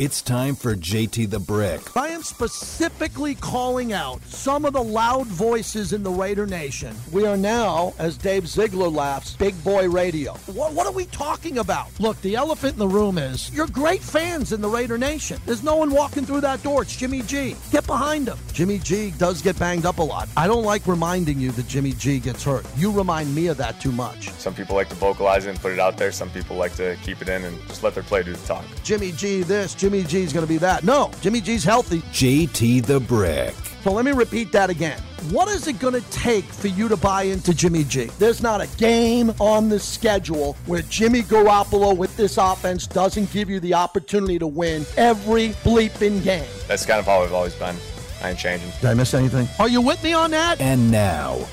It's time for JT the Brick. I am specifically calling out some of the loud voices in the Raider Nation. We are now, as Dave Ziegler laughs, big boy radio. What are we talking about? Look, the elephant in the room is you're great fans in the Raider Nation. There's no one walking through that door. It's Jimmy G. Get behind him. Jimmy G does get banged up a lot. I don't like reminding you that Jimmy G gets hurt. You remind me of that too much. Some people like to vocalize it and put it out there. Some people like to keep it in and just let their play do the talk. Jimmy G this, Jimmy G's going to be that. No, Jimmy G's healthy. JT the Brick. So let me repeat that again. What is it going to take for you to buy into Jimmy G? There's not a game on the schedule where Jimmy Garoppolo with this offense doesn't give you the opportunity to win every bleeping game. That's kind of how I've always been. I ain't changing. Did I miss anything? Are you with me on that? And now,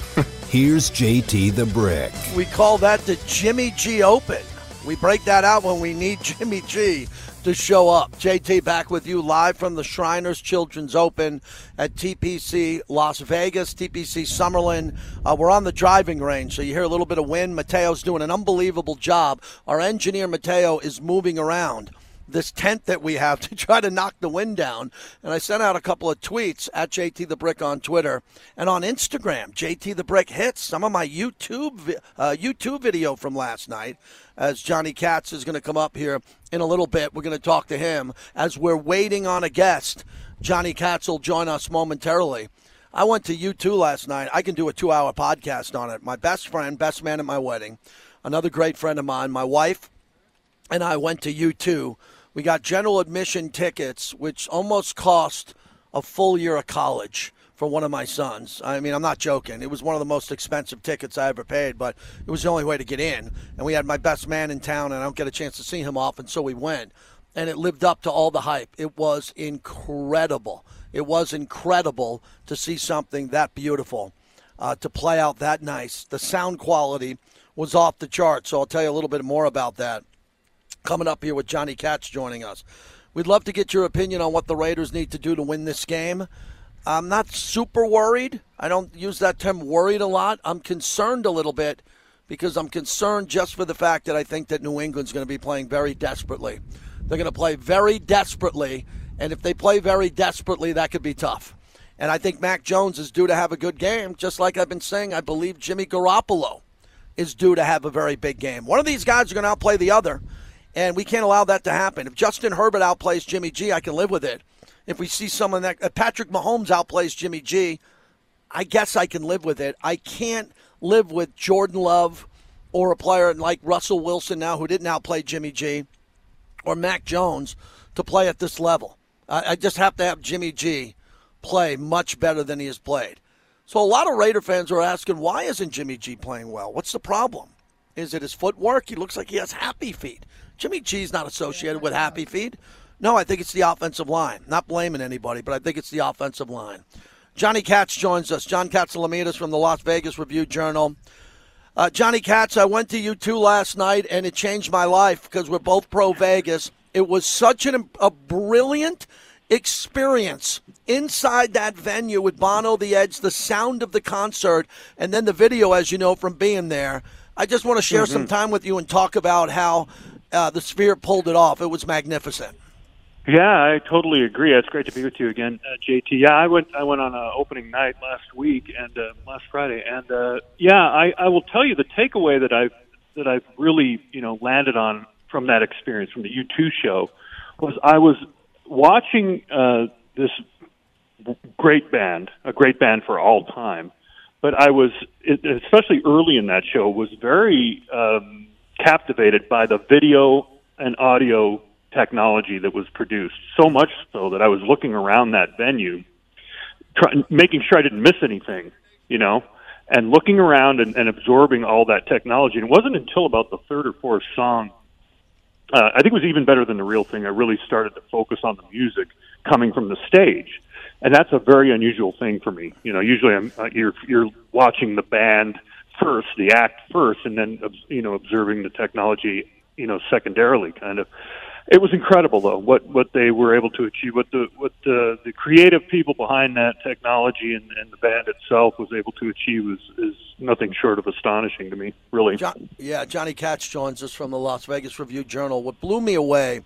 here's JT the Brick. We call that the Jimmy G Open. We break that out when we need Jimmy G to show up. JT back with you live from the Shriners Children's Open at TPC Las Vegas, TPC Summerlin. We're on the driving range, so you hear a little bit of wind. Mateo's doing an unbelievable job. Our engineer, Mateo, is moving around this tent that we have to try to knock the wind down. And I sent out a couple of tweets at JT the Brick on Twitter and on Instagram. JT the Brick hits some of my YouTube video from last night, as Johnny Katz is going to come up here in a little bit. We're going to talk to him as we're waiting on a guest. Johnny Katz will join us momentarily. I went to U2 last night. I can do a 2-hour podcast on it. My best friend, best man at my wedding, another great friend of mine, my wife, and I went to U2. We got general admission tickets, which almost cost a full year of college for one of my sons. I mean, I'm not joking. It was one of the most expensive tickets I ever paid, but it was the only way to get in. And we had my best man in town, and I don't get a chance to see him often, so we went. And it lived up to all the hype. It was incredible. It was incredible to see something that beautiful, to play out that nice. The sound quality was off the charts, so I'll tell you a little bit more about that coming up here with Johnny Katz joining us. We'd love to get your opinion on what the Raiders need to do to win this game. I'm not super worried. I don't use that term worried a lot. I'm concerned a little bit because I'm concerned just for the fact that I think that New England's going to be playing very desperately. They're going to play very desperately, and if they play very desperately, that could be tough. And I think Mac Jones is due to have a good game, just like I've been saying. I believe Jimmy Garoppolo is due to have a very big game. One of these guys are going to outplay the other. And we can't allow that to happen. If Justin Herbert outplays Jimmy G, I can live with it. If we see someone that Patrick Mahomes outplays Jimmy G, I guess I can live with it. I can't live with Jordan Love or a player like Russell Wilson now who didn't outplay Jimmy G or Mac Jones to play at this level. I just have to have Jimmy G play much better than he has played. So a lot of Raider fans are asking, why isn't Jimmy G playing well? What's the problem? Is it his footwork? He looks like he has happy feet. Jimmy G's not associated with happy feet. No, I think it's the offensive line. Not blaming anybody, but I think it's the offensive line. Johnny Katz joins us. John Katsilometes from the Las Vegas Review-Journal. Johnny Katz, I went to U2 last night, and it changed my life because we're both pro-Vegas. It was such a brilliant experience inside that venue with Bono, the Edge, the sound of the concert, and then the video, as you know, from being there. I just want to share some time with you and talk about how the Sphere pulled it off. It was magnificent. Yeah, I totally agree. It's great to be with you again, JT. Yeah, I went on opening night last week and last Friday, and I will tell you the takeaway that I've really landed on from that experience from the U2 show was I was watching this great band for all time, but I was especially early in that show was very captivated by the video and audio technology that was produced, so much so that I was looking around that venue, making sure I didn't miss anything, and looking around and absorbing all that technology. And it wasn't until about the third or fourth song, I think it was even better than the real thing, I really started to focus on the music coming from the stage. And that's a very unusual thing for me. Usually I'm you're watching the band first, the act first, and then observing the technology secondarily, kind of. It was incredible though what they were able to achieve, what the creative people behind that technology and the band itself was able to achieve is nothing short of astonishing to me, really. Johnny Katz joins us from the Las Vegas Review-Journal. What blew me away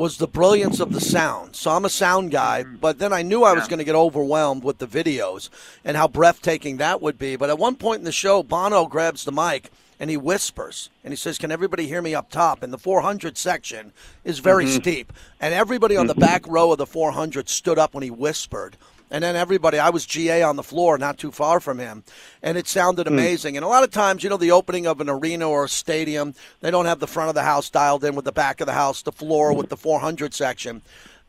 was the brilliance of the sound. So I'm a sound guy, but then I knew I was going to get overwhelmed with the videos and how breathtaking that would be. But at one point in the show, Bono grabs the mic and he whispers and he says, "Can everybody hear me up top?" And the 400 section is very steep. And everybody on the back row of the 400 stood up when he whispered. And then everybody, I was GA on the floor, not too far from him, and it sounded amazing. And a lot of times, you know, the opening of an arena or a stadium, they don't have the front of the house dialed in with the back of the house, the floor with the 400 section.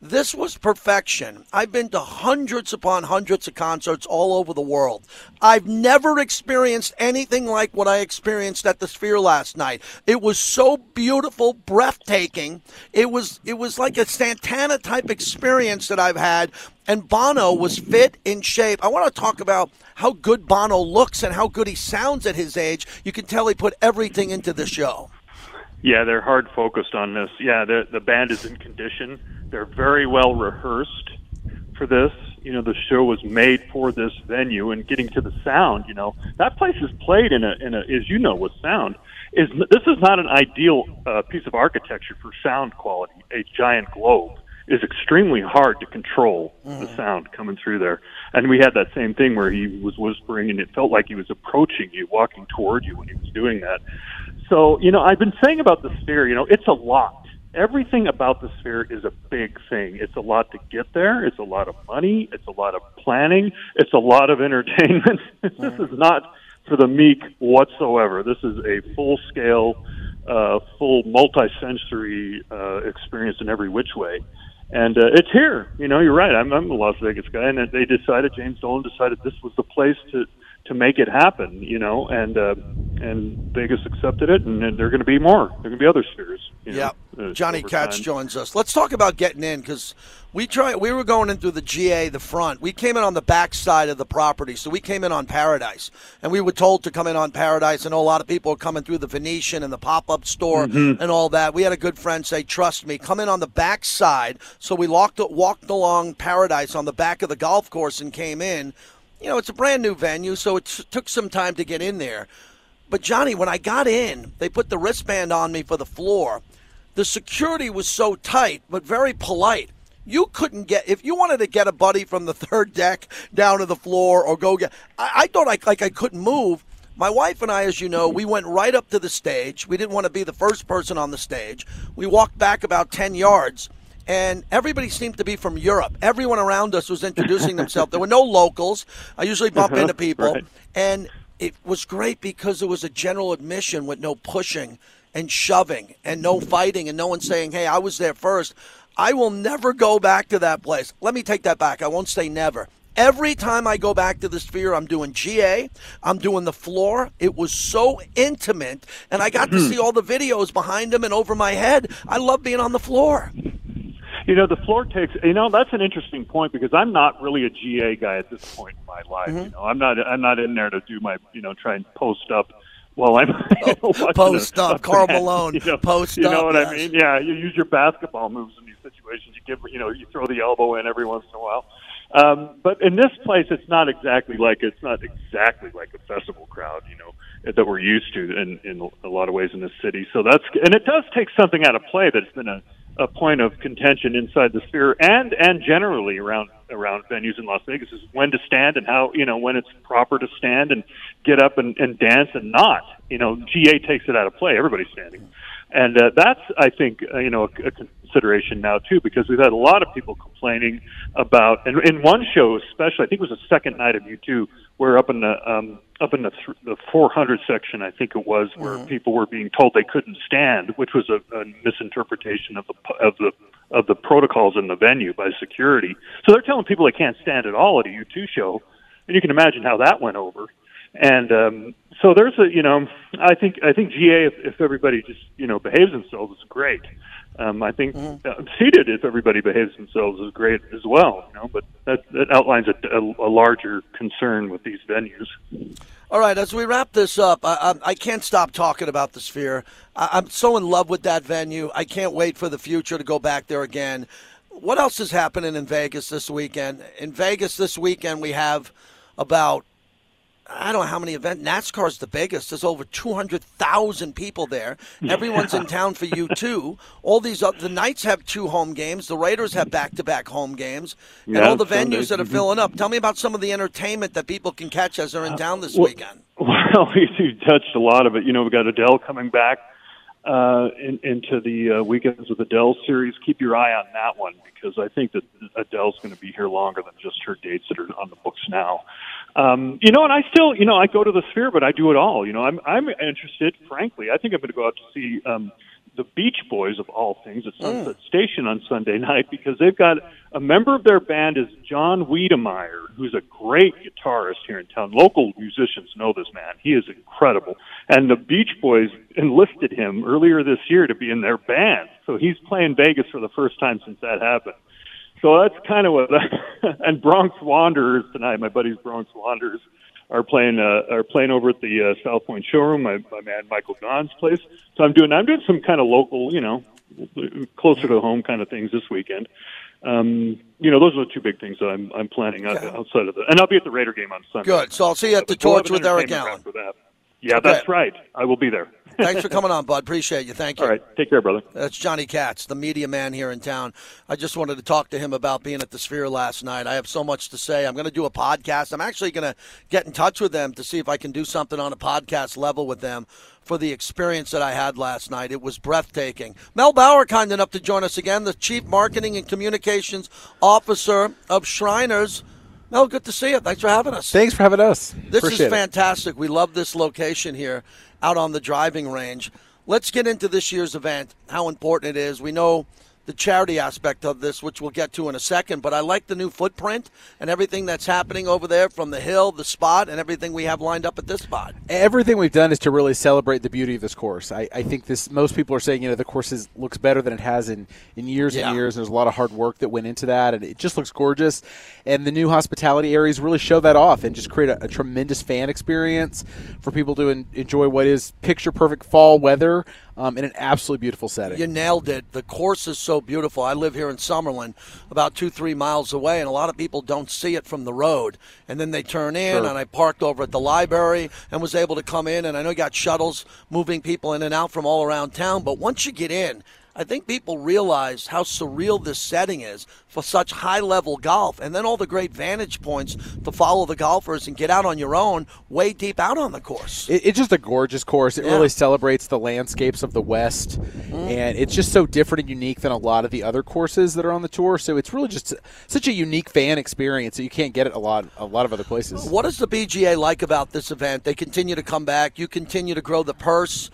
This was perfection. I've been to hundreds upon hundreds of concerts all over the world. I've never experienced anything like what I experienced at the Sphere last night. It was so beautiful, breathtaking. It was like a Santana type experience that I've had. And Bono was fit, in shape. I want to talk about how good Bono looks and how good he sounds at his age. You can tell he put everything into the show. Yeah, they're hard focused on this. Yeah, the band is in condition. They're very well rehearsed for this. You know, the show was made for this venue, and getting to the sound, you know, that place is played in a as you know, with sound. This is not an ideal piece of architecture for sound quality. A giant globe is extremely hard to control the sound coming through there. And we had that same thing where he was whispering, and it felt like he was approaching you, walking toward you when he was doing that. So, you know, I've been saying about the Sphere, you know, it's a lot. Everything about the Sphere is a big thing. It's a lot to get there. It's a lot of money. It's a lot of planning. It's a lot of entertainment. This is not for the meek whatsoever. This is a full-scale, full multi-sensory experience in every which way. And it's here. You know, you're right. I'm a Las Vegas guy, and they decided, James Dolan decided this was the place to make it happen, you know, and Vegas accepted it, and there are going to be more. There are going to be other Spheres. You know, Johnny Katz joins us. Let's talk about getting in, because we were going in through the GA, the front. We came in on the back side of the property, so we came in on Paradise, and we were told to come in on Paradise. I know a lot of people are coming through the Venetian and the pop-up store and all that. We had a good friend say, trust me, come in on the back side. So we walked along Paradise on the back of the golf course and came in. You know, it's a brand-new venue, so it took some time to get in there. But, Johnny, when I got in, they put the wristband on me for the floor. The security was so tight but very polite. You couldn't get – if you wanted to get a buddy from the third deck down to the floor or go get – I thought I couldn't move. My wife and I, as you know, we went right up to the stage. We didn't want to be the first person on the stage. We walked back about 10 yards. And everybody seemed to be from Europe. Everyone around us was introducing themselves. There were no locals. I usually bump into people. Right. And it was great because there was a general admission with no pushing and shoving and no fighting and no one saying, hey, I was there first. I will never go back to that place. Let me take that back. I won't say never. Every time I go back to the Sphere, I'm doing GA, I'm doing the floor. It was so intimate. And I got to see all the videos behind them and over my head. I love being on the floor. You know, the floor takes, you know, that's an interesting point because I'm not really a GA guy at this point in my life. You know, I'm not in there to do my, you know, try and post up while I'm post up, Karl Malone, you know, post up. You know what I mean? Yeah, you use your basketball moves in these situations. You give, you know, you throw the elbow in every once in a while. But in this place, it's not exactly like a festival crowd, you know, that we're used to in a lot of ways in this city. So that's, and it does take something out of play that's been a point of contention inside the Sphere and generally around venues in Las Vegas is when to stand and how, you know, when it's proper to stand and get up and dance and not. You know, GA takes it out of play. Everybody's standing. And that's, I think, you know, a consideration now, too, because we've had a lot of people complaining about, and in one show especially, I think it was the second night of U2, where up in the 400 section, I think it was, where people were being told they couldn't stand, which was a misinterpretation of the protocols in the venue by security. So they're telling people they can't stand at all at a U2 show, and you can imagine how that went over. And so there's a, you know, I think GA, if everybody just, you know, behaves themselves, is great. I think seated, if everybody behaves themselves, is great as well. You know, but that outlines a larger concern with these venues. All right, as we wrap this up, I can't stop talking about the Sphere. I'm so in love with that venue. I can't wait for the future to go back there again. What else is happening in Vegas this weekend? In Vegas this weekend, we have about I don't know how many events. NASCAR's the biggest. There's over 200,000 people there. Yeah. Everyone's in town for U2. All these the Knights have two home games. The Raiders have back-to-back home games. Yeah, and all the venues that are filling up. Tell me about some of the entertainment that people can catch as they're in town this weekend. Well, you touched a lot of it. You know, we've got Adele coming back into the Weekends with Adele series. Keep your eye on that one because I think that Adele's going to be here longer than just her dates that are on the books now. You know, and I still, you know, I go to the Sphere, but I do it all. You know, I'm interested, frankly. I think I'm going to go out to see the Beach Boys, of all things, at Sunset Station on Sunday night because they've got a member of their band is John Wiedemeyer, who's a great guitarist here in town. Local musicians know this man. He is incredible. And the Beach Boys enlisted him earlier this year to be in their band. So he's playing Vegas for the first time since that happened. So that's kind of what, and Bronx Wanderers tonight. My buddies Bronx Wanderers are playing over at the South Point showroom. My man Michael Gaughan's place. So I'm doing some kind of local, you know, closer to home kind of things this weekend. You know, those are the two big things that I'm planning outside of that. And I'll be at the Raider game on Sunday. Good. So I'll see you at the Torch with Eric Allen. Yeah, okay. That's right. I will be there. Thanks for coming on, bud. Appreciate you. Thank you. All right. Take care, brother. That's Johnny Katz, the media man here in town. I just wanted to talk to him about being at the Sphere last night. I have so much to say. I'm going to do a podcast. I'm actually going to get in touch with them to see if I can do something on a podcast level with them for the experience that I had last night. It was breathtaking. Mel Bauer, kind enough to join us again, the Chief Marketing and Communications Officer of Shriners. Mel, good to see you. Thanks for having us. Thanks for having us. This is fantastic. We love this location here out on the driving range. Let's get into this year's event, how important it is. We know the charity aspect of this, which we'll get to in a second, but I like the new footprint and everything that's happening over there from the hill, the spot, and everything we have lined up at this spot. Everything we've done is to really celebrate the beauty of this course. I think this. Most people are saying, you know, the course looks better than it has in years and years. There's a lot of hard work that went into that, and it just looks gorgeous. And the new hospitality areas really show that off and just create a tremendous fan experience for people to enjoy what is picture-perfect fall weather in an absolutely beautiful setting. You nailed it. The course is so beautiful. I live here in Summerlin, about 2-3 miles away, and a lot of people don't see it from the road. And then they turn in, and I parked over at the library and was able to come in. And I know you got shuttles moving people in and out from all around town. But once you get in, I think people realize how surreal this setting is for such high-level golf, and then all the great vantage points to follow the golfers and get out on your own way deep out on the course. It's just a gorgeous course. It really celebrates the landscapes of the West, and it's just so different and unique than a lot of the other courses that are on the tour, so it's really just such a unique fan experience that you can't get it a lot of other places. What is the BGA like about this event? They continue to come back. You continue to grow the purse,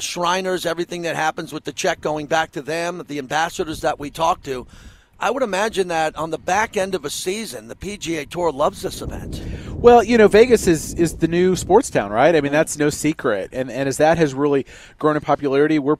Shriners, everything that happens with the check going back to them, the ambassadors that we talk to. I would imagine that on the back end of a season, the PGA Tour loves this event. Well, you know, Vegas is the new sports town, right? I mean, that's no secret. And as that has really grown in popularity, we're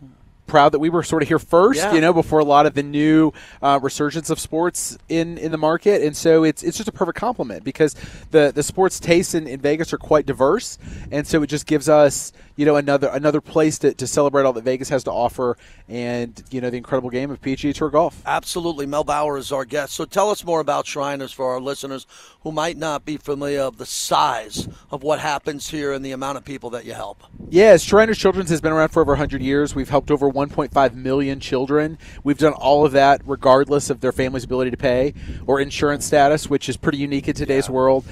proud that we were sort of here first, you know, before a lot of the new resurgence of sports in the market. And so it's just a perfect compliment because the sports tastes in Vegas are quite diverse. And so it just gives us, you know, another place to celebrate all that Vegas has to offer and, you know, the incredible game of PGA Tour golf. Absolutely. Mel Bauer is our guest. So tell us more about Shriners for our listeners who might not be familiar of the size of what happens here and the amount of people that you help. Yes, Shriners Children's has been around for over 100 years. We've helped over 1.5 million children. We've done all of that regardless of their family's ability to pay or insurance status, which is pretty unique in today's world.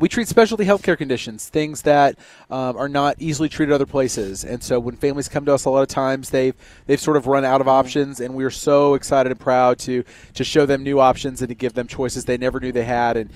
We treat specialty healthcare conditions, things that are not easily treated other places. And so when families come to us, a lot of times they've sort of run out of options, and we are so excited and proud to show them new options and to give them choices they never knew they had, and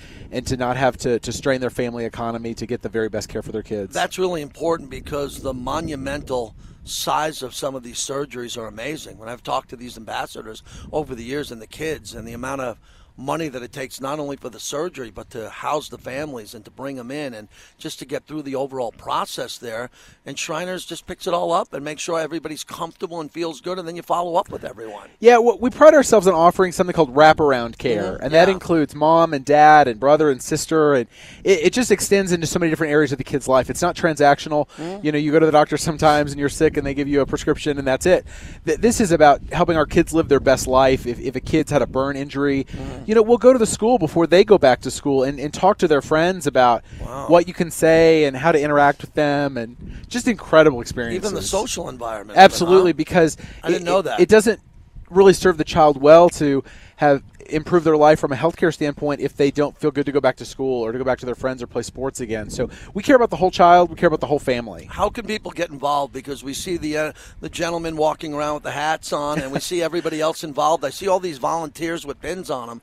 to not have to strain their family economy to get the very best care for their kids. That's really important because the monumental size of some of these surgeries are amazing. When I've talked to these ambassadors over the years and the kids and the amount of money that it takes not only for the surgery but to house the families and to bring them in and just to get through the overall process there, and Shriners just picks it all up and makes sure everybody's comfortable and feels good, and then you follow up with everyone. Yeah, well, we pride ourselves on offering something called wraparound care, and that includes mom and dad and brother and sister, and it just extends into so many different areas of the kid's life. It's not transactional. You know, you go to the doctor sometimes and you're sick and they give you a prescription and that's it. This is about helping our kids live their best life. If a kid's had a burn injury, you know, we'll go to the school before they go back to school and talk to their friends about what you can say and how to interact with them, and just incredible experiences. Even the social environment. Absolutely, because I didn't know that. It doesn't really serve the child well to have improved their life from a healthcare standpoint if they don't feel good to go back to school or to go back to their friends or play sports again. So we care about the whole child. We care about the whole family. How can people get involved? Because we see the gentlemen walking around with the hats on, and we see everybody else involved. I see all these volunteers with pins on them.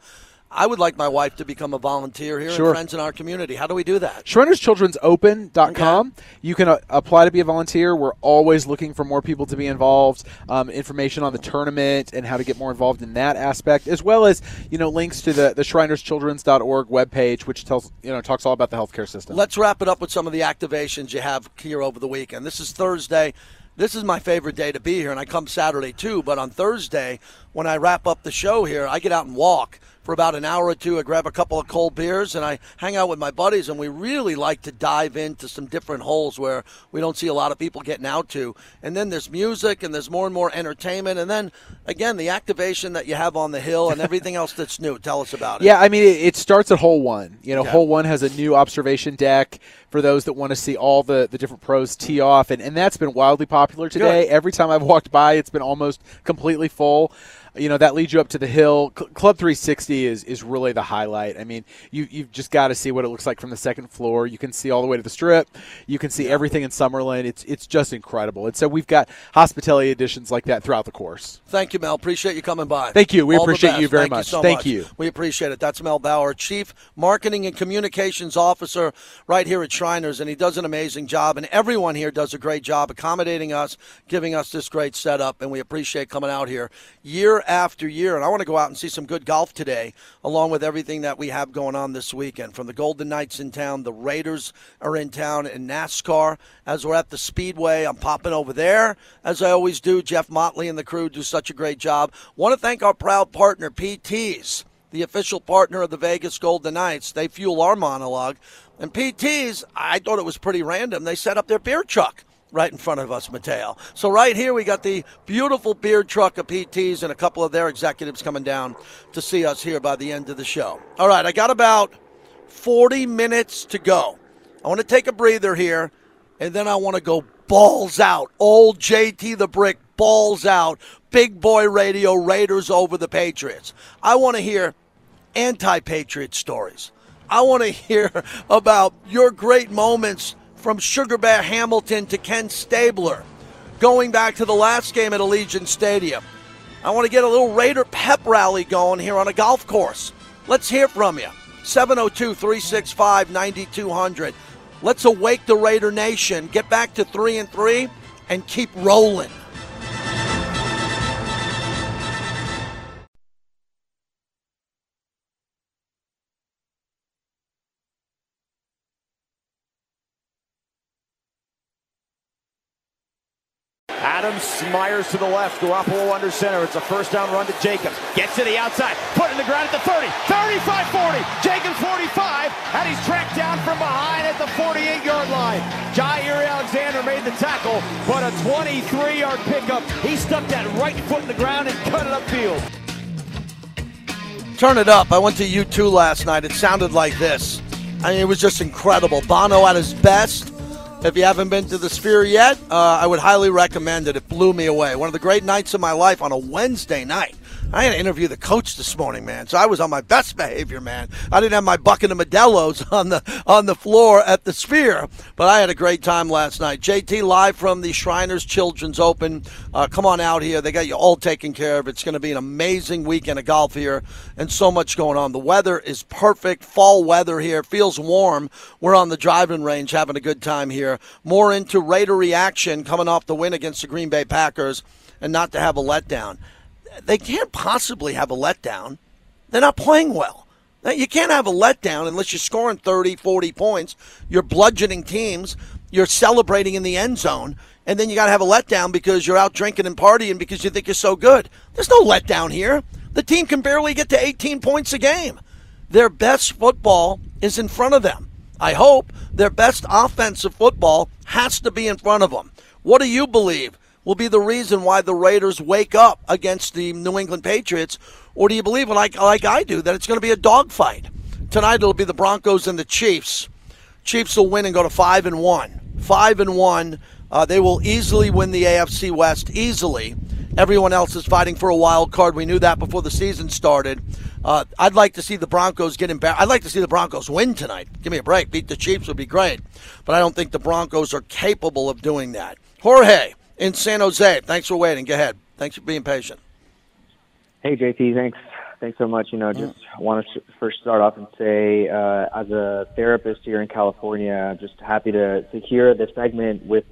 I would like my wife to become a volunteer here and friends in our community. How do we do that? ShrinersChildren'sOpen.com. Okay. You can apply to be a volunteer. We're always looking for more people to be involved, information on the tournament and how to get more involved in that aspect, as well as, you know, links to the ShrinersChildren's.org webpage, which tells, you know, talks all about the healthcare system. Let's wrap it up with some of the activations you have here over the weekend. This is Thursday. This is my favorite day to be here, and I come Saturday too, but on Thursday, when I wrap up the show here, I get out and walk for about an hour or two. I grab a couple of cold beers, and I hang out with my buddies, and we really like to dive into some different holes where we don't see a lot of people getting out to. And then there's music, and there's more and more entertainment, and then, again, the activation that you have on the hill and everything else that's new. Tell us about it. Yeah, I mean, it starts at Hole 1. You know, okay. Hole 1 has a new observation deck for those that want to see all the different pros tee off, and that's been wildly popular today. Good. Every time I've walked by, it's been almost completely full. You know, that leads you up to the hill. Club 360 is really the highlight. I mean, you've just got to see what it looks like from the second floor. You can see all the way to the Strip. You can see everything in Summerlin. It's just incredible. And so we've got hospitality editions like that throughout the course. Thank you, Mel. Appreciate you coming by. Thank you. We appreciate you very much. Thank you. We appreciate it. That's Mel Bauer, Chief Marketing and Communications Officer right here at Shriners, and he does an amazing job, and everyone here does a great job accommodating us, giving us this great setup, and we appreciate coming out here year after year. And I want to go out and see some good golf today, along with everything that we have going on this weekend. From the Golden Knights in town, the Raiders are in town, and NASCAR. As we're at the Speedway, I'm popping over there, as I always do. Jeff Motley and the crew do such a great job. Want to thank our proud partner, PT's, the official partner of the Vegas Golden Knights. They fuel our monologue. And PT's, I thought it was pretty random. They set up their beer truck right in front of us, Mateo. So right here we got the beautiful beer truck of PT's and a couple of their executives coming down to see us here by the end of the show. All right, I got about 40 minutes to go. I want to take a breather here, and then I want to go balls out. Old JT the Brick, balls out. Big boy radio, Raiders over the Patriots. I want to hear anti-Patriot stories. I want to hear about your great moments from Sugar Bear Hamilton to Ken Stabler, going back to the last game at Allegiant Stadium. I want to get a little Raider pep rally going here on a golf course. Let's hear from you. 702-365-9200. Let's awake the Raider Nation, get back to 3-3, and keep rolling. Adams, Myers to the left, Garoppolo under center. It's a first down run to Jacobs. Gets to the outside, put in the ground at the 30, 35, 40, Jacobs 45, and he's tracked down from behind at the 48-yard line. Jaire Alexander made the tackle, but a 23-yard pickup. He stuck that right foot in the ground and cut it upfield. Turn it up. I went to U2 last night. It sounded like this. I mean, it was just incredible. Bono at his best. If you haven't been to the Sphere yet, I would highly recommend it. It blew me away. One of the great nights of my life on a Wednesday night. I had to interview the coach this morning, man, so I was on my best behavior, man. I didn't have my bucket of Modelos on the floor at the Sphere, but I had a great time last night. JT live from the Shriners Children's Open. Come on out here. They got you all taken care of. It's going to be an amazing weekend of golf here and so much going on. The weather is perfect. Fall weather here. Feels warm. We're on the driving range having a good time here. More into Raider reaction coming off the win against the Green Bay Packers, and not to have a letdown. They can't possibly have a letdown. They're not playing well. You can't have a letdown unless you're scoring 30, 40 points. You're bludgeoning teams. You're celebrating in the end zone. And then you got to have a letdown because you're out drinking and partying because you think you're so good. There's no letdown here. The team can barely get to 18 points a game. Their best football is in front of them. I hope their best offensive football has to be in front of them. What do you believe? will be the reason why the Raiders wake up against the New England Patriots? Or do you believe, like I do, that it's going to be a dogfight? Tonight it'll be the Broncos and the Chiefs. Chiefs will win and go to 5-1. 5-1. They will easily win the AFC West, easily. Everyone else is fighting for a wild card. We knew that before the season started. I'd like to see the Broncos get embarrassed. I'd like to see the Broncos win tonight. Give me a break. Beat the Chiefs would be great. But I don't think the Broncos are capable of doing that. Jorge in San Jose, thanks for waiting. Go ahead. Thanks for being patient. Hey, JP, thanks so much. You know, just want to first start off and say, as a therapist here in California, just happy to hear the segment with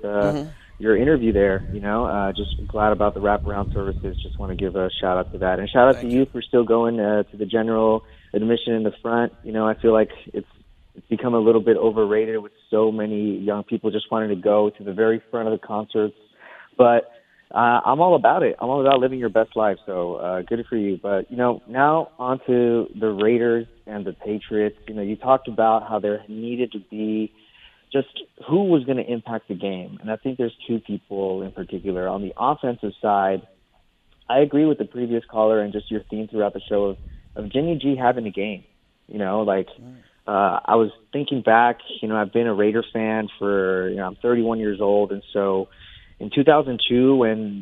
your interview there. You know, just glad about the wraparound services. Just want to give a shout out to that, and shout out to you for still going to the general admission in the front. You know, I feel like it's become a little bit overrated with so many young people just wanting to go to the very front of the concerts, but. I'm all about it. I'm all about living your best life, so good for you. But, you know, now on to the Raiders and the Patriots. You know, you talked about how there needed to be just who was going to impact the game. And I think there's two people in particular. On the offensive side, I agree with the previous caller and just your theme throughout the show of Jimmy G having a game. You know, like I was thinking back, you know, I've been a Raider fan for, you know, I'm 31 years old, and so – in 2002,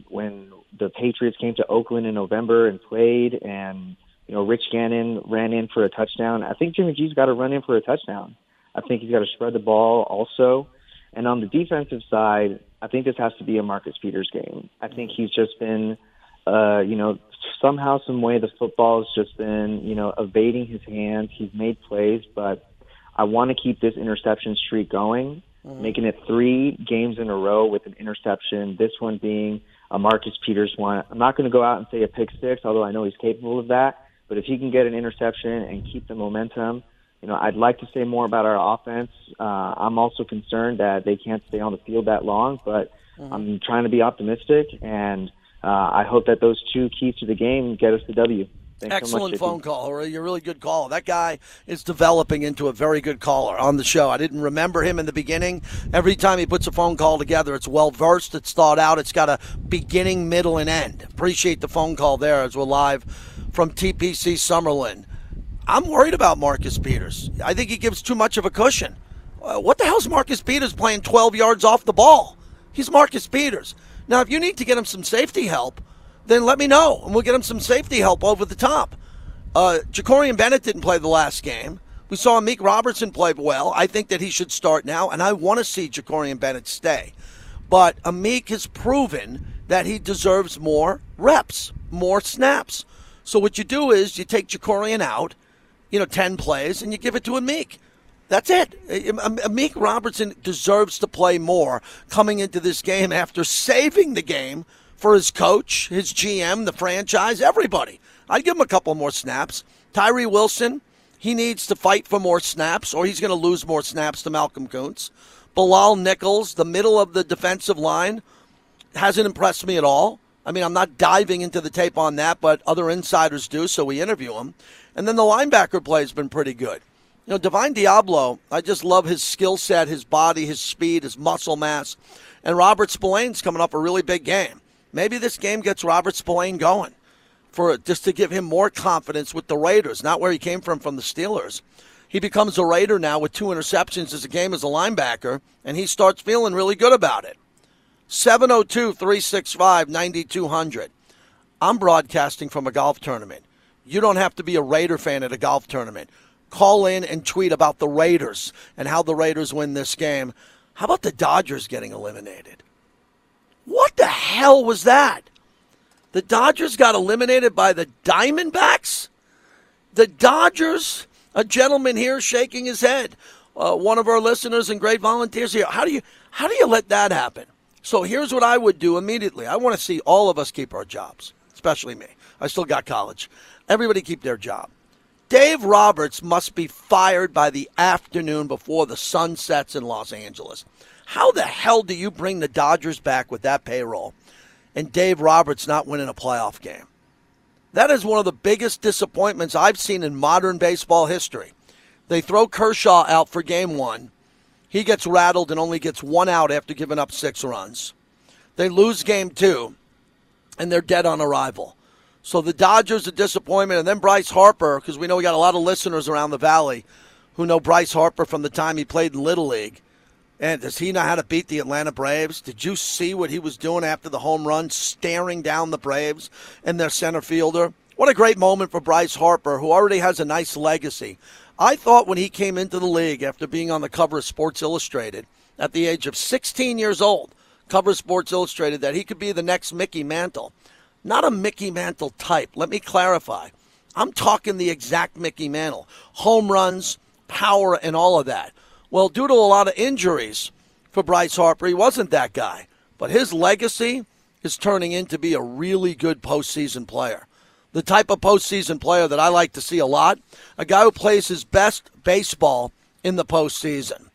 when the Patriots came to Oakland in November and played, and you know Rich Gannon ran in for a touchdown, I think Jimmy G's got to run in for a touchdown. I think he's got to spread the ball also. And on the defensive side, I think this has to be a Marcus Peters game. I think he's just been, you know, somehow, some way, the football's just been, you know, evading his hands. He's made plays, but I want to keep this interception streak going. Making it 3 games in a row with an interception, this one being a Marcus Peters one. I'm not going to go out and say a pick six, although I know he's capable of that. But if he can get an interception and keep the momentum, you know, I'd like to say more about our offense. I'm also concerned that they can't stay on the field that long, but I'm trying to be optimistic, and I hope that those two keys to the game get us the W. Thanks. Excellent phone call, or a really good call. That guy is developing into a very good caller on the show. I didn't remember him in the beginning. Every time he puts a phone call together, it's well-versed, it's thought out, it's got a beginning, middle, and end. Appreciate the phone call there as we're live from TPC Summerlin. I'm worried about Marcus Peters. I think he gives too much of a cushion. What the hell's Marcus Peters playing 12 yards off the ball? He's Marcus Peters. Now, if you need to get him some safety help, then let me know, and we'll get him some safety help over the top. Jacorian Bennett didn't play the last game. We saw Amik Robertson play well. I think that he should start now, and I want to see Jacorian Bennett stay. But Amik has proven that he deserves more reps, more snaps. So what you do is you take Jacorian out, you know, 10 plays, and you give it to Amik. That's it. Amik Robertson deserves to play more coming into this game after saving the game for his coach, his GM, the franchise, everybody. I'd give him a couple more snaps. Tyree Wilson, he needs to fight for more snaps, or he's going to lose more snaps to Malcolm Kuntz. Bilal Nichols, the middle of the defensive line, hasn't impressed me at all. I mean, I'm not diving into the tape on that, but other insiders do, so we interview him. And then the linebacker play has been pretty good. You know, Divine Diablo, I just love his skill set, his body, his speed, his muscle mass. And Robert Spillane's coming up a really big game. Maybe this game gets Robert Spillane going for just to give him more confidence with the Raiders, not where he came from the Steelers. He becomes a Raider now with 2 interceptions as a game as a linebacker, and he starts feeling really good about it. 702-365-9200. I'm broadcasting from a golf tournament. You don't have to be a Raider fan at a golf tournament. Call in and tweet about the Raiders and how the Raiders win this game. How about the Dodgers getting eliminated? What the hell was that? The Dodgers got eliminated by the Diamondbacks? The Dodgers? A gentleman here shaking his head. One of our listeners and great volunteers here. How do you let that happen? So here's what I would do immediately. I want to see all of us keep our jobs, especially me. I still got college. Everybody keep their job. Dave Roberts must be fired by the afternoon before the sun sets in Los Angeles. How the hell do you bring the Dodgers back with that payroll and Dave Roberts not winning a playoff game? That is one of the biggest disappointments I've seen in modern baseball history. They throw Kershaw out for game 1. He gets rattled and only gets 1 out after giving up 6 runs. They lose game two, and they're dead on arrival. So the Dodgers, a disappointment. And then Bryce Harper, because we know we got a lot of listeners around the Valley who know Bryce Harper from the time he played in Little League. And does he know how to beat the Atlanta Braves? Did you see what he was doing after the home run, staring down the Braves and their center fielder? What a great moment for Bryce Harper, who already has a nice legacy. I thought when he came into the league after being on the cover of Sports Illustrated at the age of 16 years old, cover of Sports Illustrated, that he could be the next Mickey Mantle. Not a Mickey Mantle type. Let me clarify. I'm talking the exact Mickey Mantle. Home runs, power, and all of that. Well, due to a lot of injuries for Bryce Harper, he wasn't that guy. But his legacy is turning into be a really good postseason player. The type of postseason player that I like to see a lot, a guy who plays his best baseball in the postseason.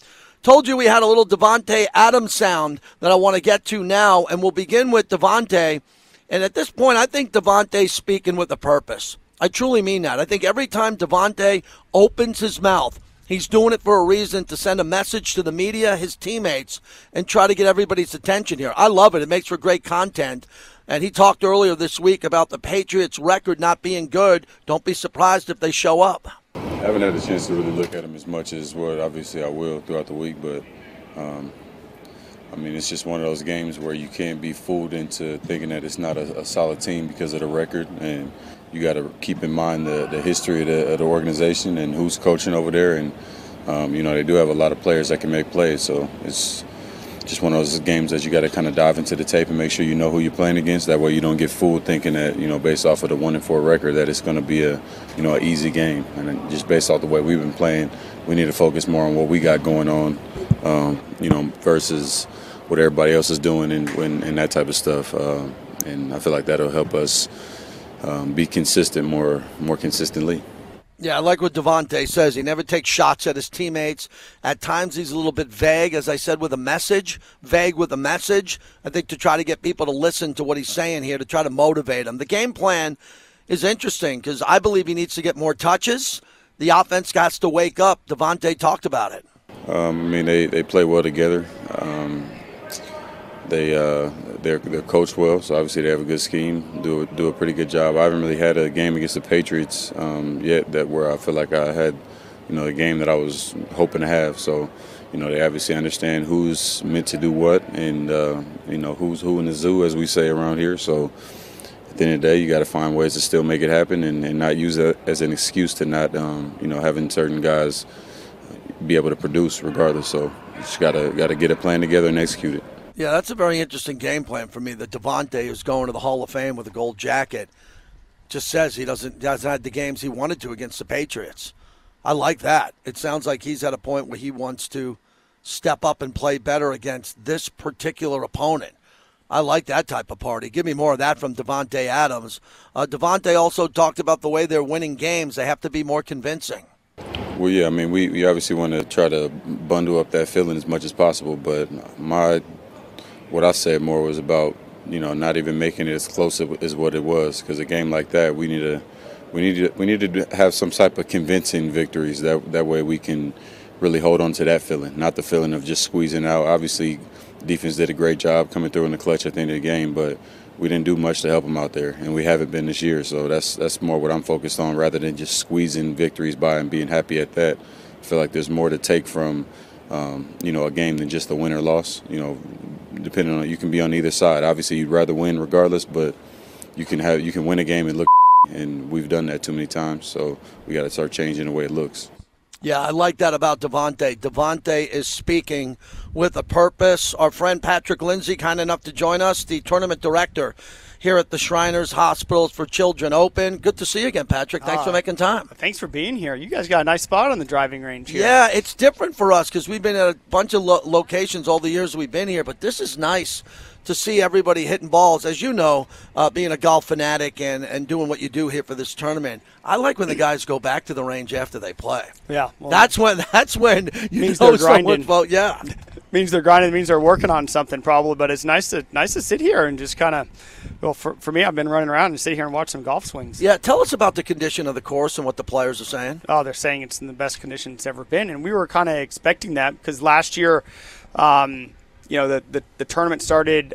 Told you we had a little Davante Adams sound that I want to get to now, and we'll begin with Davante. And at this point, I think Davante's speaking with a purpose. I truly mean that. I think every time Davante opens his mouth, he's doing it for a reason, to send a message to the media, his teammates, and try to get everybody's attention here. I love it. It makes for great content. And he talked earlier this week about the Patriots' record not being good. Don't be surprised if they show up. I haven't had a chance to really look at them as much as what obviously I will throughout the week, but I mean, it's just one of those games where you can't be fooled into thinking that it's not a solid team because of the record, and you got to keep in mind the history of the organization and who's coaching over there, and you know, they do have a lot of players that can make plays, so it's just one of those games that you got to kind of dive into the tape and make sure you know who you're playing against. That way you don't get fooled thinking that, you know, based off of the 1-4 record, that it's going to be a, you know, an easy game. And just based off the way we've been playing, we need to focus more on what we got going on, you know, versus what everybody else is doing and that type of stuff. And I feel like that'll help us be consistent more consistently. Yeah, I like what Davante says. He never takes shots at his teammates. At times he's a little bit vague, as I said, with a message. Vague with a message, I think, to try to get people to listen to what he's saying here, to try to motivate them. The game plan is interesting because I believe he needs to get more touches. The offense has to wake up. Davante talked about it. I mean, they play well together. They're coached well, so obviously they have a good scheme, do a pretty good job. I haven't really had a game against the Patriots yet that where I feel like I had, you know, the game that I was hoping to have. So, you know, they obviously understand who's meant to do what and, you know, who's who in the zoo, as we say around here. So at the end of the day, you got to find ways to still make it happen and not use that as an excuse to not, you know, having certain guys be able to produce regardless. So you just got to get a plan together and execute it. Yeah, that's a very interesting game plan for me, that Davante, who's going to the Hall of Fame with a gold jacket, just says he doesn't have the games he wanted to against the Patriots. I like that. It sounds like he's at a point where he wants to step up and play better against this particular opponent. I like that type of party. Give me more of that from Davante Adams. Davante also talked about the way they're winning games. They have to be more convincing. Well, yeah, I mean, we obviously want to try to bundle up that feeling as much as possible, but what I said more was about, you know, not even making it as close as what it was, because a game like that, we need to have some type of convincing victories. That way we can really hold on to that feeling, not the feeling of just squeezing out. Obviously, defense did a great job coming through in the clutch at the end of the game, but we didn't do much to help them out there, and we haven't been this year. So that's more what I'm focused on, rather than just squeezing victories by and being happy at that. I feel like there's more to take from you know, a game than just a win or loss. You know, depending on, you can be on either side. Obviously, you'd rather win regardless, but you can win a game and look, and we've done that too many times. So we got to start changing the way it looks. Yeah, I like that about Davante. Davante is speaking with a purpose. Our friend Patrick Lindsay, kind enough to join us, the tournament director here at the Shriners Hospitals for Children Open. Good to see you again, Patrick. Thanks for making time. Thanks for being here. You guys got a nice spot on the driving range here. Yeah, it's different for us because we've been at a bunch of locations all the years we've been here, but this is nice to see everybody hitting balls. As you know, being a golf fanatic and doing what you do here for this tournament, I like when the guys go back to the range after they play. Yeah. Well, that's when you know someone, well, yeah. Means they're grinding, means they're working on something probably, but it's nice to sit here and just kind of, well, for me, I've been running around and sit here and watch some golf swings. Yeah, tell us about the condition of the course and what the players are saying. Oh, they're saying it's in the best condition it's ever been, and we were kind of expecting that because last year the tournament started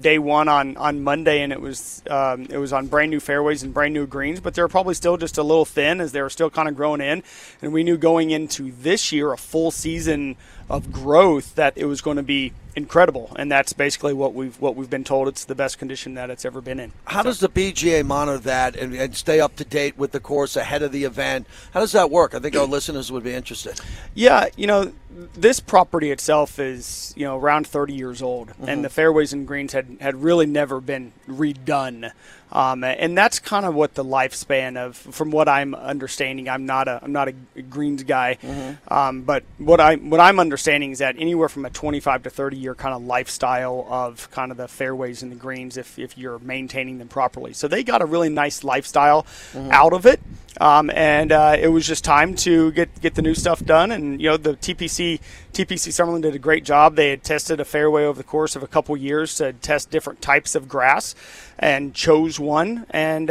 day one on Monday, and it was on brand new fairways and brand new greens, but they're probably still just a little thin as they were still kind of growing in. And we knew going into this year, a full season of growth, that it was going to be incredible, and that's basically what we've been told. It's the best condition that it's ever been in. How does the PGA monitor that and stay up to date with the course ahead of the event? How does that work? I think our listeners would be interested. Yeah, this property itself is around 30 years old, mm-hmm. and the fairways and greens had really never been redone. And that's kind of what the lifespan of, from what I'm understanding, I'm not a greens guy, mm-hmm. But what I'm understanding is that anywhere from a 25 to 30 year kind of lifestyle of kind of the fairways and the greens, if you're maintaining them properly. So they got a really nice lifestyle mm-hmm. out of it, and it was just time to get the new stuff done. And the TPC Summerlin did a great job. They had tested a fairway over the course of a couple years to test different types of grass, and chose one and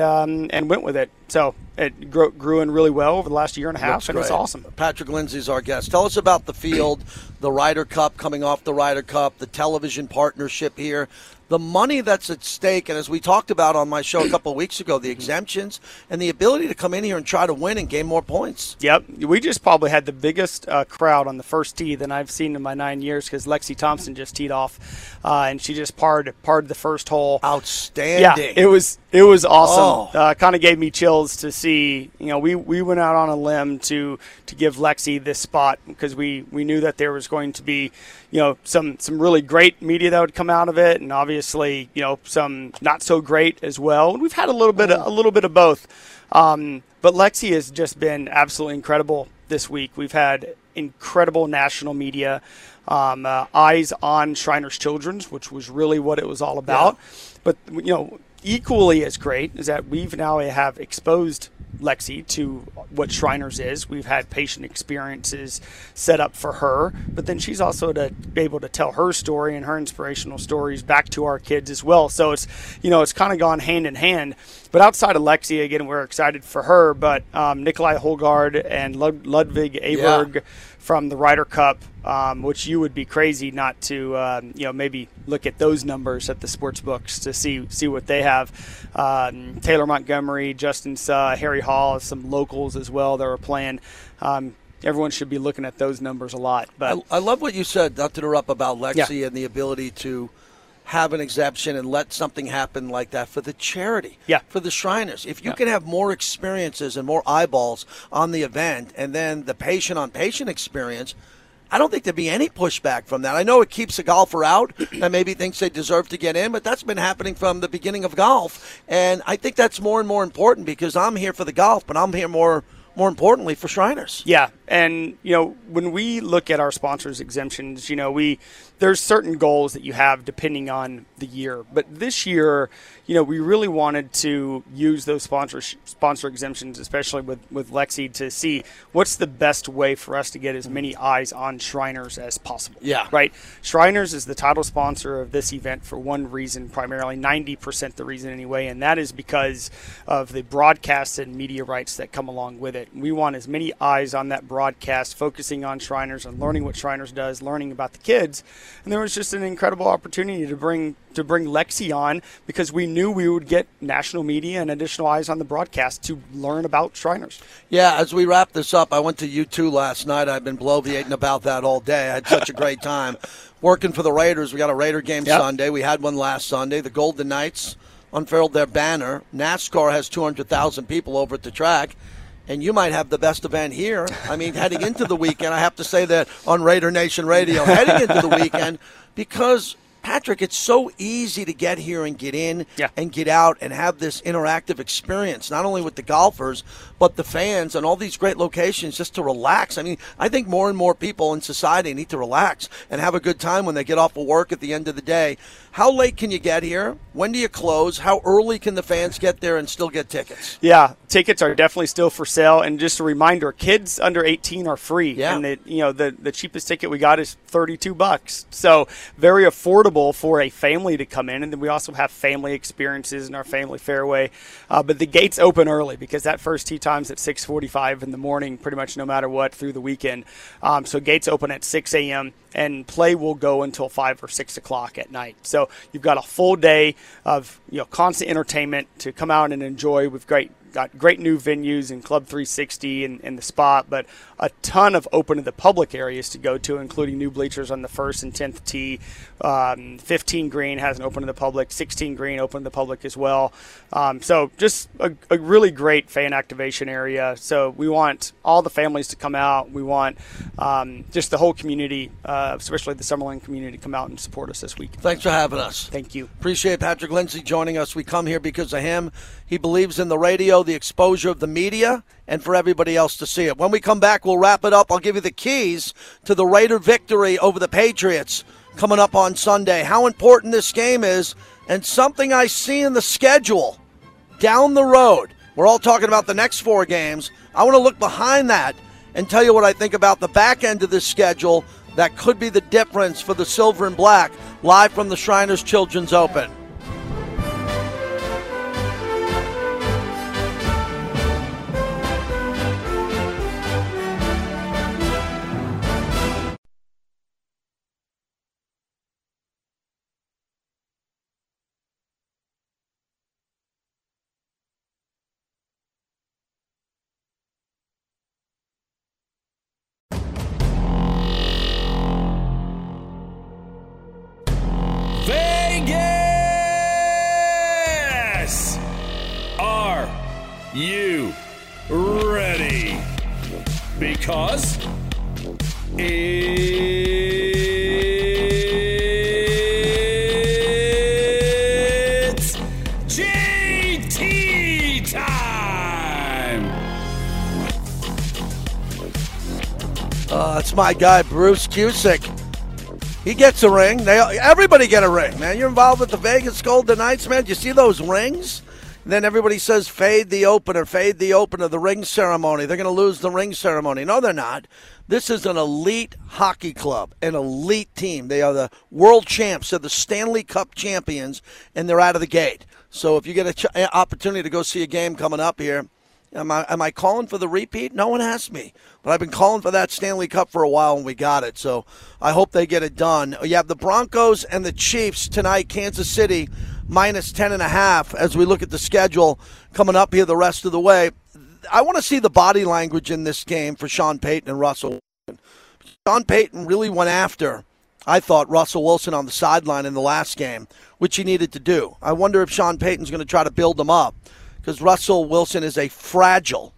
went with it. So it grew in really well over the last year and a half. Looks and great. It's awesome. Patrick Lindsay is our guest. Tell us about the field, the Ryder Cup, coming off the Ryder Cup, the television partnership here, the money that's at stake, and as we talked about on my show a couple of weeks ago, the exemptions and the ability to come in here and try to win and gain more points. Yep. We just probably had the biggest crowd on the first tee than I've seen in my 9 years, because Lexi Thompson just teed off, and she just parred the first hole. Outstanding. Yeah, it was awesome. Kind of gave me chills to see. We went out on a limb to give Lexi this spot, because we knew that there was going to be some really great media that would come out of it, and obviously some not so great as well. We've had a little bit of both, but Lexi has just been absolutely incredible this week. We've had incredible national media, eyes on Shriners Children's, which was really what it was all about. Yeah. But equally as great is that we've now have exposed Lexi to what Shriners is. We've had patient experiences set up for her, but then she's also to be able to tell her story and her inspirational stories back to our kids as well. So it's it's kind of gone hand in hand. But outside of Lexi, again, we're excited for her, but Nikolai Holgaard and Ludvig Aberg, yeah. from the Ryder Cup, which you would be crazy not to, maybe look at those numbers at the sports books to see what they have. Taylor Montgomery, Justin Suh, Harry Hall, some locals as well that are playing. Everyone should be looking at those numbers a lot. But I love what you said, not to interrupt, about Lexi, yeah. and the ability to have an exemption and let something happen like that for the charity, yeah. for the Shriners. If you yeah. can have more experiences and more eyeballs on the event, and then the patient-on-patient experience, I don't think there'd be any pushback from that. I know it keeps a golfer out that maybe thinks they deserve to get in, but that's been happening from the beginning of golf, and I think that's more and more important, because I'm here for the golf, but I'm here more importantly for Shriners. Yeah, and when we look at our sponsors' exemptions, there's certain goals that you have depending on the year. But this year, we really wanted to use those sponsor exemptions, especially with Lexi, to see what's the best way for us to get as many eyes on Shriners as possible. Yeah. Right? Shriners is the title sponsor of this event for one reason, primarily 90% the reason anyway, and that is because of the broadcast and media rights that come along with it. We want as many eyes on that broadcast, focusing on Shriners and learning what Shriners does, learning about the kids. And there was just an incredible opportunity to bring Lexi on, because we knew we would get national media and additional eyes on the broadcast to learn about Shriners. Yeah, as we wrap this up, I went to U2 last night. I've been bloviating about that all day. I had such a great time working for the Raiders. We got a Raider game yep. Sunday. We had one last Sunday. The Golden Knights unfurled their banner. NASCAR has 200,000 people over at the track. And you might have the best event here. I mean, heading into the weekend, I have to say that on Raider Nation Radio, heading into the weekend, because, Patrick, it's so easy to get here and get in yeah. and get out and have this interactive experience, not only with the golfers, but the fans and all these great locations, just to relax. I mean, I think more and more people in society need to relax and have a good time when they get off of work at the end of the day. How late can you get here? When do you close? How early can the fans get there and still get tickets? Yeah, tickets are definitely still for sale. And just a reminder, kids under 18 are free. Yeah. And the cheapest ticket we got is $32. So very affordable for a family to come in. And then we also have family experiences in our family fairway. But the gates open early because that first tee time's at 6:45 in the morning, pretty much no matter what, through the weekend. So gates open at 6 a.m. and play will go until 5 or 6 o'clock at night. So you've got a full day of constant entertainment to come out and enjoy. We've got great new venues in Club 360 and the Spot, but a ton of open to the public areas to go to, including new bleachers on the 1st and 10th tee. 15 green has an open to the public, 16 green open to the public as well. So just a really great fan activation area. So we want all the families to come out. We want just the whole community, especially the Summerlin community, to come out and support us this week. Thanks for having us. Thank you. Appreciate Patrick Lindsay joining us. We come here because of him. He believes in the radio, the exposure of the media, and for everybody else to see it. When we come back, we'll wrap it up. I'll give you the keys to the Raider victory over the Patriots coming up on Sunday, how important this game is, and something I see in the schedule down the road. We're all talking about the next four games. I want to look behind that and tell you what I think about the back end of this schedule that could be the difference for the Silver and Black, live from the Shriners Children's Open. You ready? Because it's JT time! It's my guy, Bruce Cusick. He gets a ring. Everybody get a ring, man. You're involved with the Vegas Golden Knights, man. Do you see those rings? Then everybody says, fade the opener, the ring ceremony. They're going to lose the ring ceremony. No, they're not. This is an elite hockey club, an elite team. They are the world champs. They're the Stanley Cup champions, and they're out of the gate. So if you get an opportunity to go see a game coming up here, am I calling for the repeat? No one asked me, but I've been calling for that Stanley Cup for a while, and we got it. So I hope they get it done. You have the Broncos and the Chiefs tonight, Kansas City, -10.5 as we look at the schedule coming up here the rest of the way. I want to see the body language in this game for Sean Payton and Russell Wilson. Sean Payton really went after, I thought, Russell Wilson on the sideline in the last game, which he needed to do. I wonder if Sean Payton's going to try to build him up, because Russell Wilson is a fragile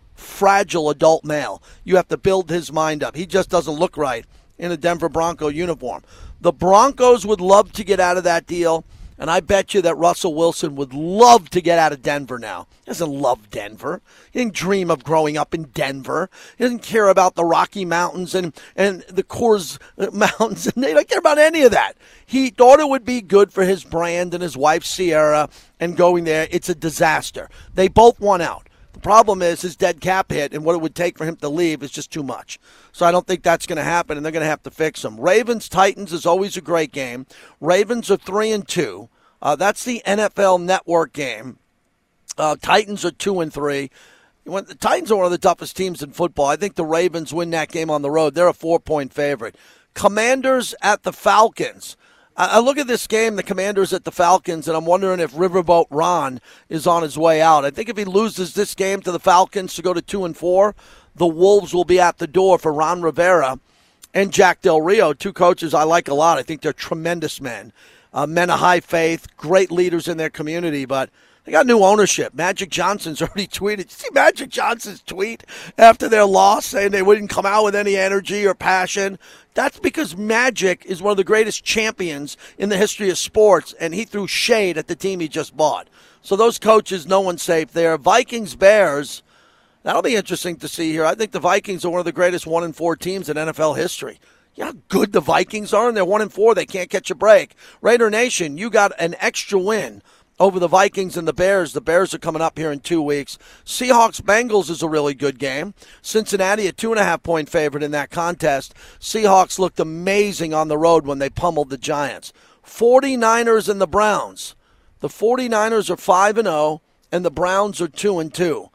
adult male. You have to build his mind up. He just doesn't look right in a Denver Bronco uniform. The Broncos would love to get out of that deal, and I bet you that Russell Wilson would love to get out of Denver now. He doesn't love Denver. He didn't dream of growing up in Denver. He doesn't care about the Rocky Mountains and the Coors Mountains. They don't care about any of that. He thought it would be good for his brand and his wife, Sierra, and going there, it's a disaster. They both won out. The problem is his dead cap hit, and what it would take for him to leave is just too much. So I don't think that's going to happen, and they're going to have to fix him. Ravens-Titans is always a great game. Ravens are 3-2. That's the NFL Network game. Titans are 2-3. The Titans are one of the toughest teams in football. I think the Ravens win that game on the road. They're a 4-point favorite. Commanders at the Falcons. I look at this game, the Commanders at the Falcons, and I'm wondering if Riverboat Ron is on his way out. I think if he loses this game to the Falcons to go to 2-4, the Wolves will be at the door for Ron Rivera and Jack Del Rio, two coaches I like a lot. I think they're tremendous men of high faith, great leaders in their community, but they got new ownership. Magic Johnson's already tweeted. Did you see Magic Johnson's tweet after their loss saying they wouldn't come out with any energy or passion? That's because Magic is one of the greatest champions in the history of sports, and he threw shade at the team he just bought. So those coaches, no one's safe there. Vikings, Bears, that'll be interesting to see here. I think the Vikings are one of the greatest 1-4 teams in NFL history. You know how good the Vikings are, and they're 1-4. They can't catch a break. Raider Nation, you got an extra win over the Vikings and the Bears. The Bears are coming up here in 2 weeks. Seahawks-Bengals is a really good game. Cincinnati, a 2.5-point favorite in that contest. Seahawks looked amazing on the road when they pummeled the Giants. 49ers and the Browns. The 49ers are 5-0, and the Browns are 2-2.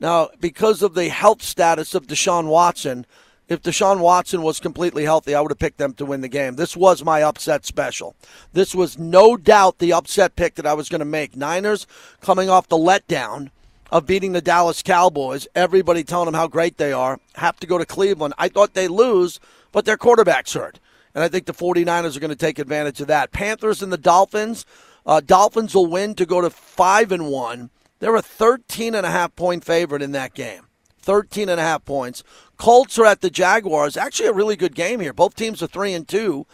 Now, because of the health status of Deshaun Watson, if Deshaun Watson was completely healthy, I would have picked them to win the game. This was my upset special. This was no doubt the upset pick that I was going to make. Niners coming off the letdown of beating the Dallas Cowboys. Everybody telling them how great they are. Have to go to Cleveland. I thought they'd lose, but their quarterback's hurt. And I think the 49ers are going to take advantage of that. Panthers and the Dolphins. Dolphins will win to go to 5-1. They're a 13.5-point favorite in that game. 13.5 points. Colts are at the Jaguars. Actually, a really good game here. Both teams are 3-2.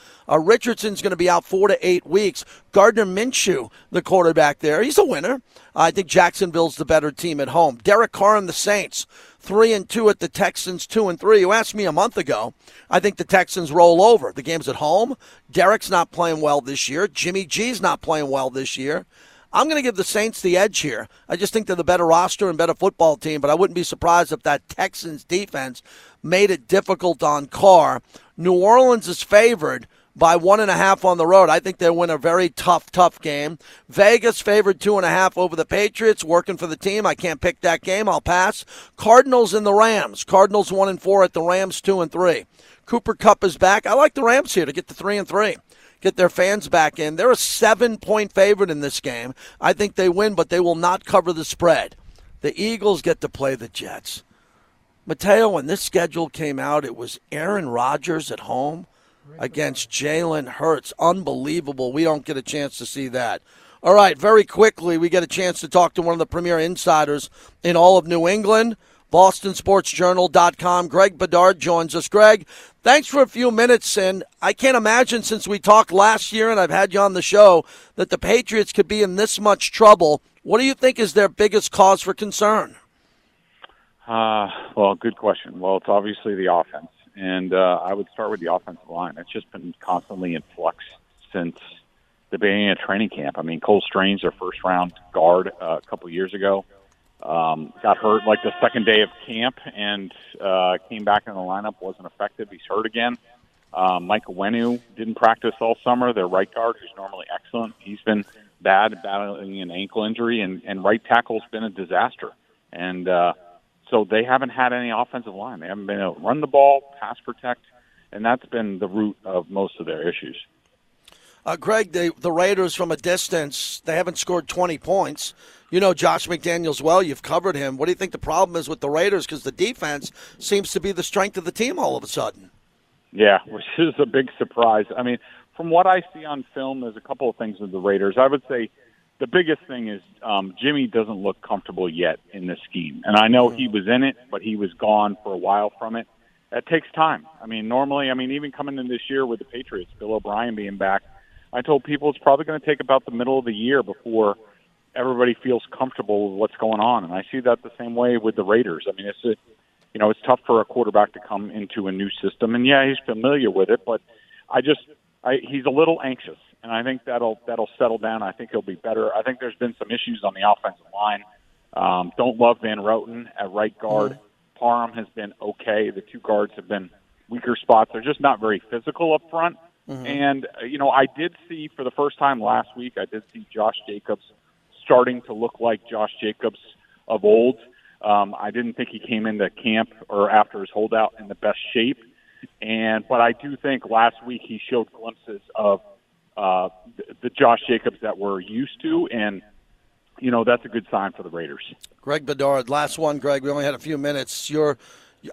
Richardson's going to be out 4 to 8 weeks. Gardner Minshew, the quarterback there, he's a winner. I think Jacksonville's the better team at home. Derek Carr and the Saints, 3-2 at the Texans, 2-3. You asked me a month ago, I think the Texans roll over. The game's at home. Derek's not playing well this year. Jimmy G's not playing well this year. I'm going to give the Saints the edge here. I just think they're the better roster and better football team, but I wouldn't be surprised if that Texans defense made it difficult on Carr. New Orleans is favored by 1.5 on the road. I think they win a very tough game. Vegas favored 2.5 over the Patriots, working for the team. I can't pick that game. I'll pass. Cardinals and the Rams. Cardinals 1-4 at the Rams 2-3. Cooper Kupp is back. I like the Rams here to get the 3-3. Get their fans back in. They're a 7-point favorite in this game. I think they win, but they will not cover the spread. The Eagles get to play the Jets. Mateo, when this schedule came out, it was Aaron Rodgers at home against Jalen Hurts. Unbelievable. We don't get a chance to see that. All right, very quickly, we get a chance to talk to one of the premier insiders in all of New England. BostonSportsJournal.com. Greg Bedard joins us. Greg, thanks for a few minutes, and I can't imagine since we talked last year and I've had you on the show that the Patriots could be in this much trouble. What do you think is their biggest cause for concern? Well, good question. Well, it's obviously the offense, and I would start with the offensive line. It's just been constantly in flux since the beginning of training camp. I mean, Cole Strange, their first-round guard a couple years ago, got hurt like the second day of camp and came back in the lineup, wasn't effective. He's hurt again. Michael Wenu didn't practice all summer. Their right guard, who's normally excellent, he's been bad, battling an ankle injury, and right tackle's been a disaster. And so they haven't had any offensive line. They haven't been able to run the ball, pass protect, and that's been the root of most of their issues. Greg, the Raiders from a distance, they haven't scored 20 points. You know Josh McDaniels well. You've covered him. What do you think the problem is with the Raiders? Because the defense seems to be the strength of the team all of a sudden. Yeah, which is a big surprise. I mean, from what I see on film, there's a couple of things with the Raiders. I would say the biggest thing is Jimmy doesn't look comfortable yet in this scheme. And I know he was in it, but he was gone for a while from it. That takes time. I mean, normally, even coming in this year with the Patriots, Bill O'Brien being back, I told people it's probably going to take about the middle of the year before everybody feels comfortable with what's going on. And I see that the same way with the Raiders. I mean, it's tough for a quarterback to come into a new system. And, yeah, he's familiar with it, but he's a little anxious. And I think that'll settle down. I think he'll be better. I think there's been some issues on the offensive line. Don't love Van Roeten at right guard. Parham has been okay. The two guards have been weaker spots. They're just not very physical up front. And, I did see for the first time last week, I did see Josh Jacobs starting to look like Josh Jacobs of old. I didn't think he came into camp or after his holdout in the best shape. But I do think last week he showed glimpses of the Josh Jacobs that we're used to, and that's a good sign for the Raiders. Greg Bedard, last one, Greg. We only had a few minutes.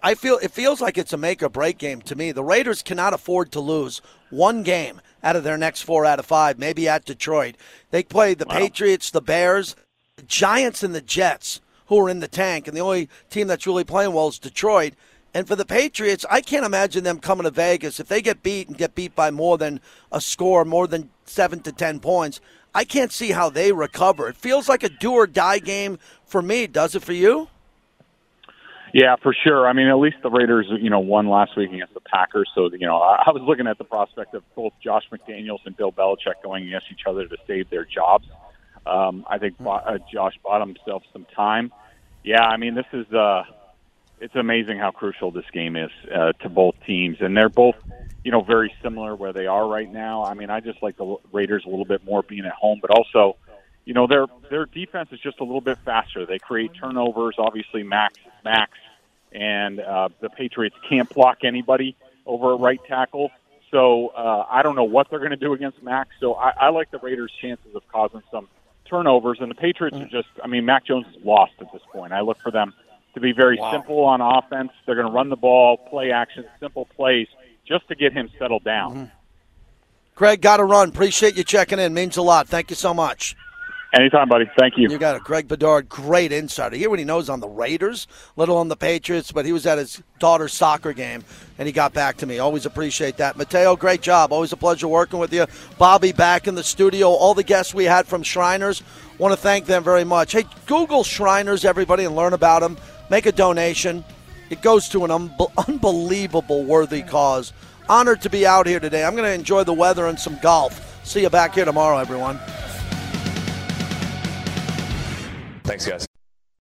It feels like it's a make-or-break game to me. The Raiders cannot afford to lose one game out of their next 4 out of 5, maybe at Detroit. They play the Patriots, the Bears, the Giants, and the Jets, who are in the tank, and the only team that's really playing well is Detroit. And for the Patriots, I can't imagine them coming to Vegas. If they get beat by more than a score, more than 7 to 10 points, I can't see how they recover. It feels like a do-or-die game for me. Does it for you? Yeah, for sure. I mean, at least the Raiders, won last week against the Packers. So, I was looking at the prospect of both Josh McDaniels and Bill Belichick going against each other to save their jobs. I think Josh bought himself some time. Yeah, I mean, this is it's amazing how crucial this game is to both teams. And they're both, very similar where they are right now. I mean, I just like the Raiders a little bit more being at home, but also, their defense is just a little bit faster. They create turnovers. Obviously, Max. And the Patriots can't block anybody over a right tackle. So I don't know what they're going to do against Max. So I like the Raiders' chances of causing some turnovers. And the Patriots are just, Mac Jones is lost at this point. I look for them to be very simple on offense. They're going to run the ball, play action, simple plays, just to get him settled down. Mm-hmm. Greg, got to run. Appreciate you checking in. Means a lot. Thank you so much. Anytime, buddy. Thank you. You got it. Greg Bedard, great insider. Hear what he knows on the Raiders, little on the Patriots, but he was at his daughter's soccer game, and he got back to me. Always appreciate that. Mateo, great job. Always a pleasure working with you. Bobby back in the studio. All the guests we had from Shriners, want to thank them very much. Hey, Google Shriners, everybody, and learn about them. Make a donation. It goes to an unbelievable worthy cause. Honored to be out here today. I'm going to enjoy the weather and some golf. See you back here tomorrow, everyone. Thanks, guys.